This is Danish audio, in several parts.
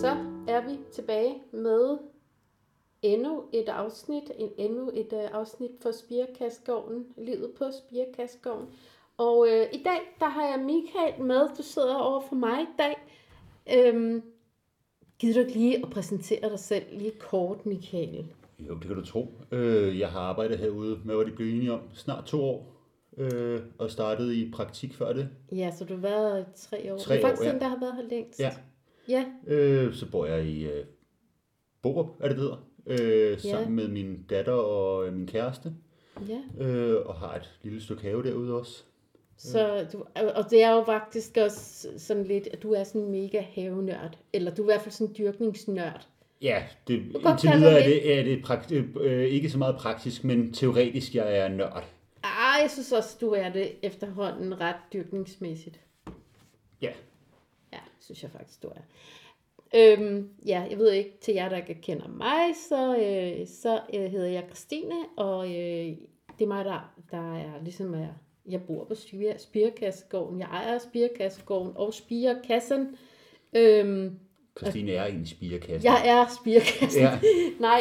Så er vi tilbage med endnu et afsnit for Spirekastgården, livet på Spirekastgården. Og i dag, der har jeg Michael med, du sidder over for mig i dag. Gider du ikke lige at præsentere dig selv lige kort, Michael? Jo, det kan du tro. Jeg har arbejdet herude med, hvad de blev enige om, snart 2 år. Og startede i praktik før det. Ja, så du har været 3 år. Det er faktisk den, der har været her længst. Ja. Så bor jeg i Borup, er det der? Sammen med min datter og min kæreste. Ja. Og har et lille stykke have derude også. Så du, og det er jo faktisk også sådan lidt, at du er sådan en mega havenørd. Eller du er i hvert fald sådan en dyrkningsnørd. Ja, indtil videre er det ikke så meget praktisk, men teoretisk jeg er nørd. Jeg synes også, du er det efterhånden ret dyrkningsmæssigt. Ja. Ja, synes jeg faktisk, du er. Jeg ved ikke, til jer, der ikke kender mig, så hedder jeg Christine, og det er mig, der er ligesom, jeg bor på Spirekastgården. Jeg ejer Spirekastgården og Spirekassen. Christine er en spirekasse. Jeg er spirekassen. Ja. Nej.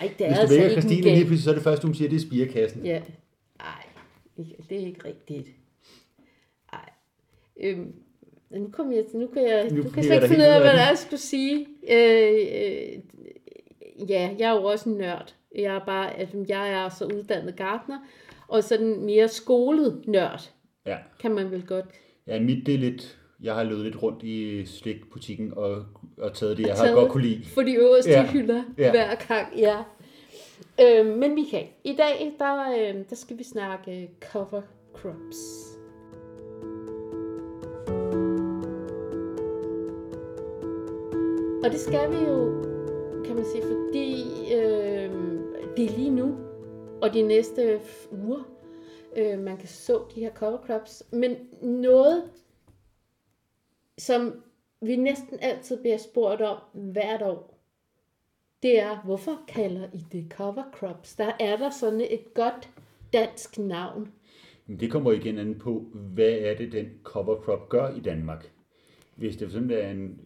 Ej, det er altså ikke en Christine igen. Lige pludselig, så er det første, hun siger, det er spirekassen. Ja. Ej, det er ikke rigtigt. Ej. Nu kan jeg ikke finde ud af, hvad jeg skulle sige. Jeg er jo også en nørd. Jeg er så uddannet gartner, og sådan mere skolet nørd, kan man vel godt. Ja, mit det er lidt... Jeg har løbet lidt rundt i slikbutikken og taget det, jeg har godt kunne lide. For de øverste hylder hver gang, men Michael, i dag der skal vi snakke cover crops. Og det skal vi jo, kan man sige, fordi det er lige nu og de næste uger, man kan så de her cover crops. Men noget, som vi næsten altid bliver spurgt om hvert år, det er, hvorfor kalder I det cover crops? Der er der sådan et godt dansk navn. Det kommer igen an på, hvad er det, den cover crop gør i Danmark? Hvis det for eksempel er en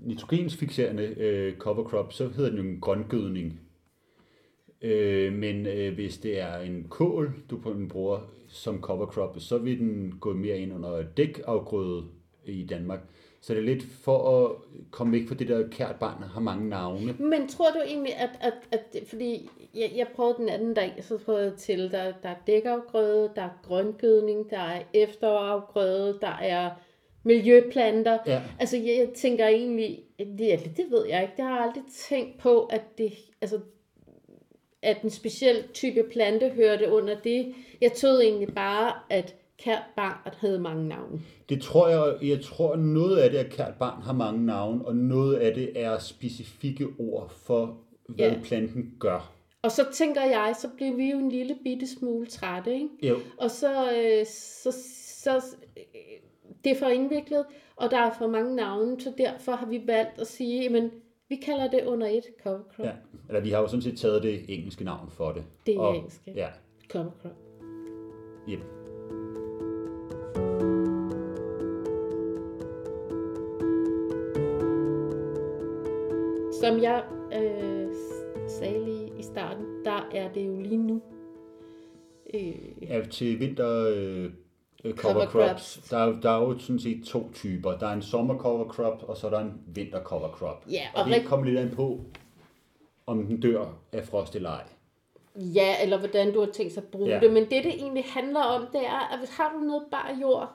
nitrogensfikserende cover crop, så hedder den jo en grøngødning. Men hvis det er en kål, du bruger som cover crop, så vil den gå mere ind under dækafgrøde i Danmark. Så det er lidt for at komme væk fra det der kært barn har mange navne. Men tror du egentlig, at fordi jeg prøvede den anden dag, så prøvede jeg til, der er dækafgrøde, der er grøngødning, der er efterafgrøde, der er miljøplanter. Ja. Altså jeg tænker egentlig, det ved jeg ikke, det har jeg aldrig tænkt på, at en speciel type plante hørte under det. Jeg troede egentlig bare, at kært barn havde mange navne. Det tror jeg. Jeg tror, noget af det, at kært barn har mange navne, og noget af det er specifikke ord for, hvad planten gør. Og så tænker jeg, så bliver vi jo en lille bitte smule trætte, ikke? Jo. Og så det er for indviklet, og der er for mange navne, så derfor har vi valgt at sige, men vi kalder det under et cover crop. Ja. Eller vi har jo sådan set taget det engelske navn for det. Det er engelske. Ja. Cover crop. Yep. Som jeg sagde lige i starten, der er det jo lige nu. Til vinter cover crops, der er jo sådan set 2 typer. Der er en sommer cover crop, og så er der en vinter cover crop. Ja, og det kommer lidt an på, om den dør af frost eller ej. Ja, eller hvordan du har tænkt sig at bruge det. Men det egentlig handler om, det er, at hvis har du noget bar jord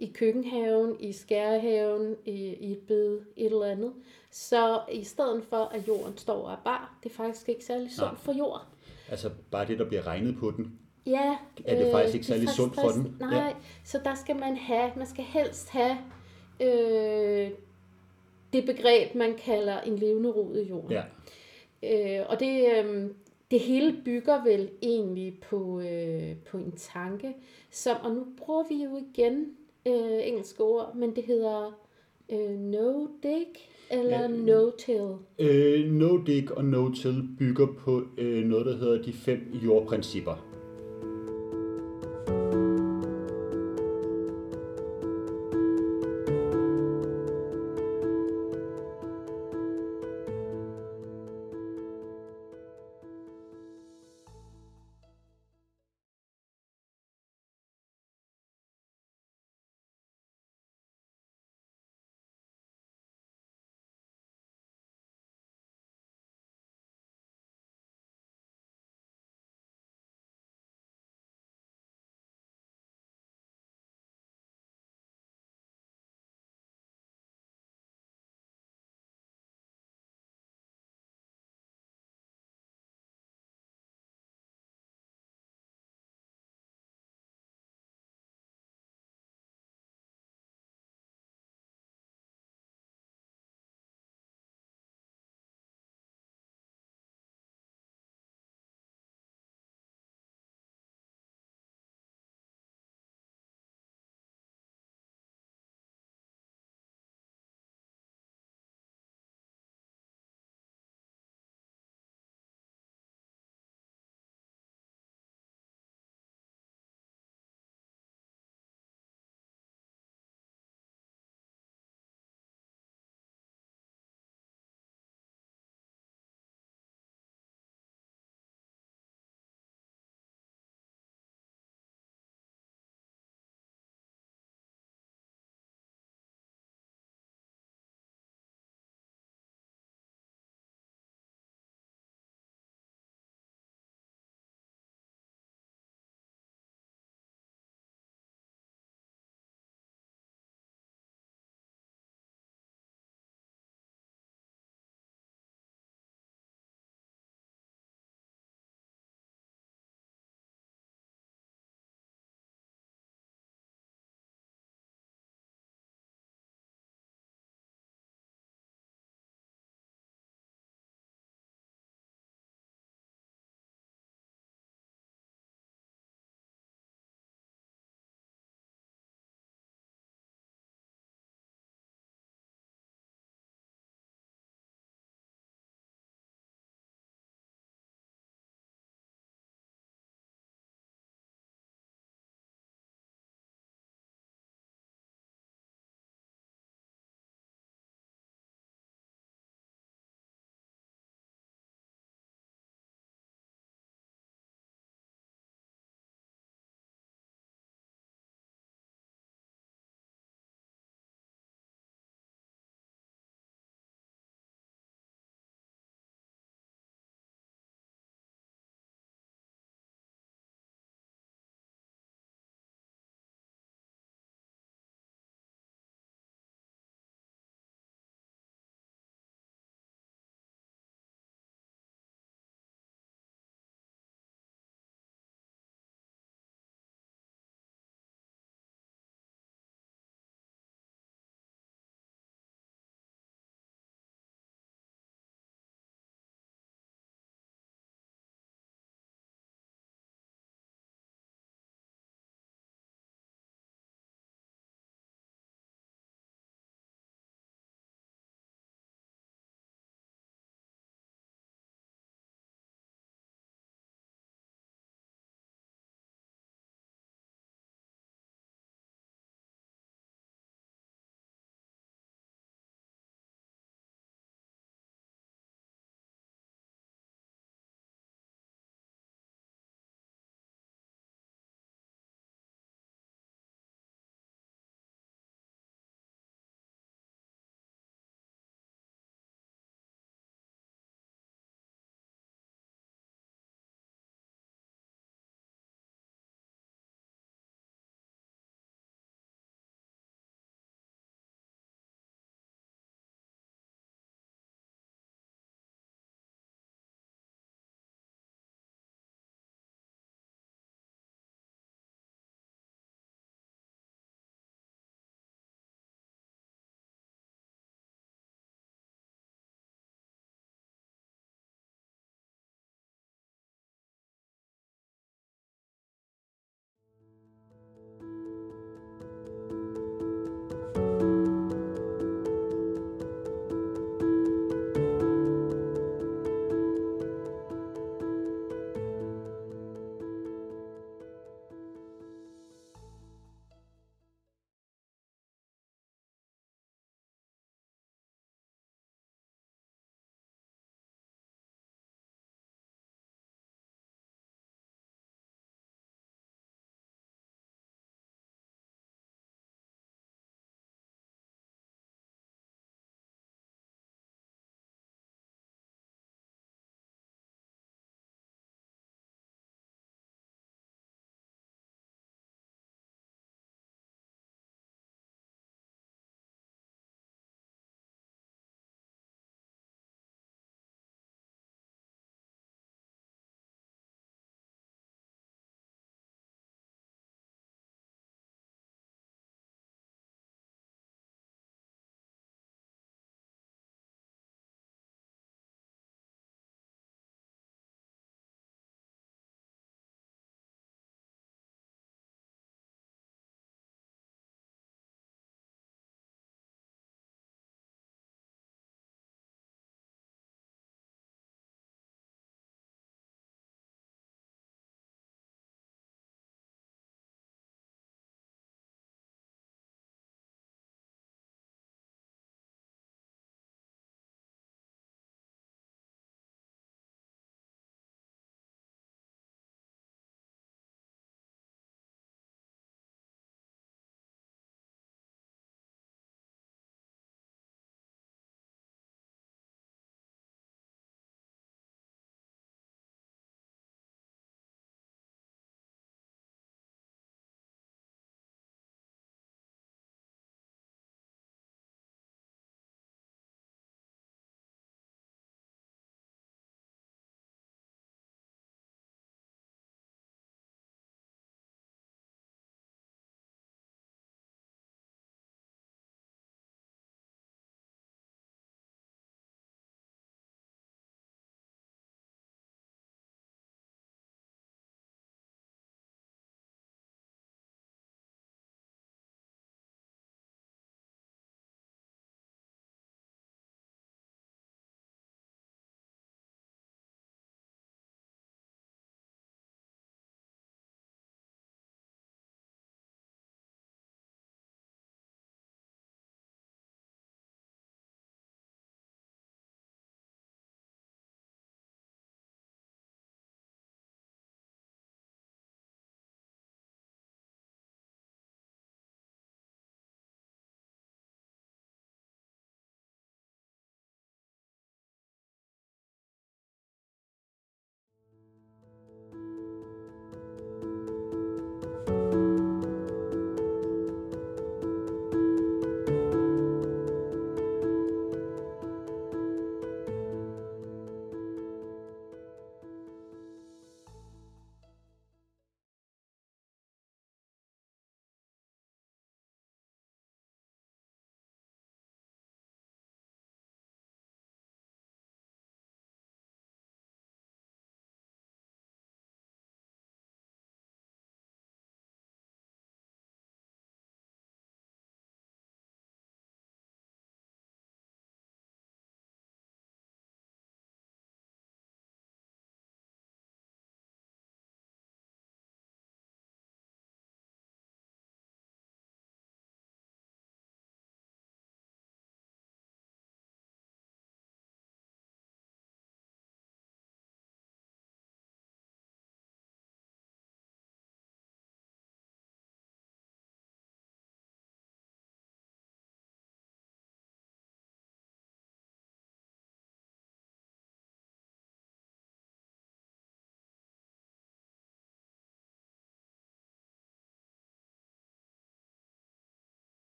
i køkkenhaven, i skærehaven, i et bed, et eller andet, så i stedet for, at jorden står og er bar, det er faktisk ikke særlig sundt for jord. Altså bare det, der bliver regnet på den. Ja, er det faktisk ikke særlig sundt for den? Nej, så der skal man skal helst have det begreb, man kalder en levende rod i jorden. Ja. Og det hele bygger vel egentlig på en tanke, som, og nu bruger vi jo igen engelske ord, men det hedder no-dig eller no-till. No-dig og no-till bygger på noget, der hedder de 5 jordprincipper.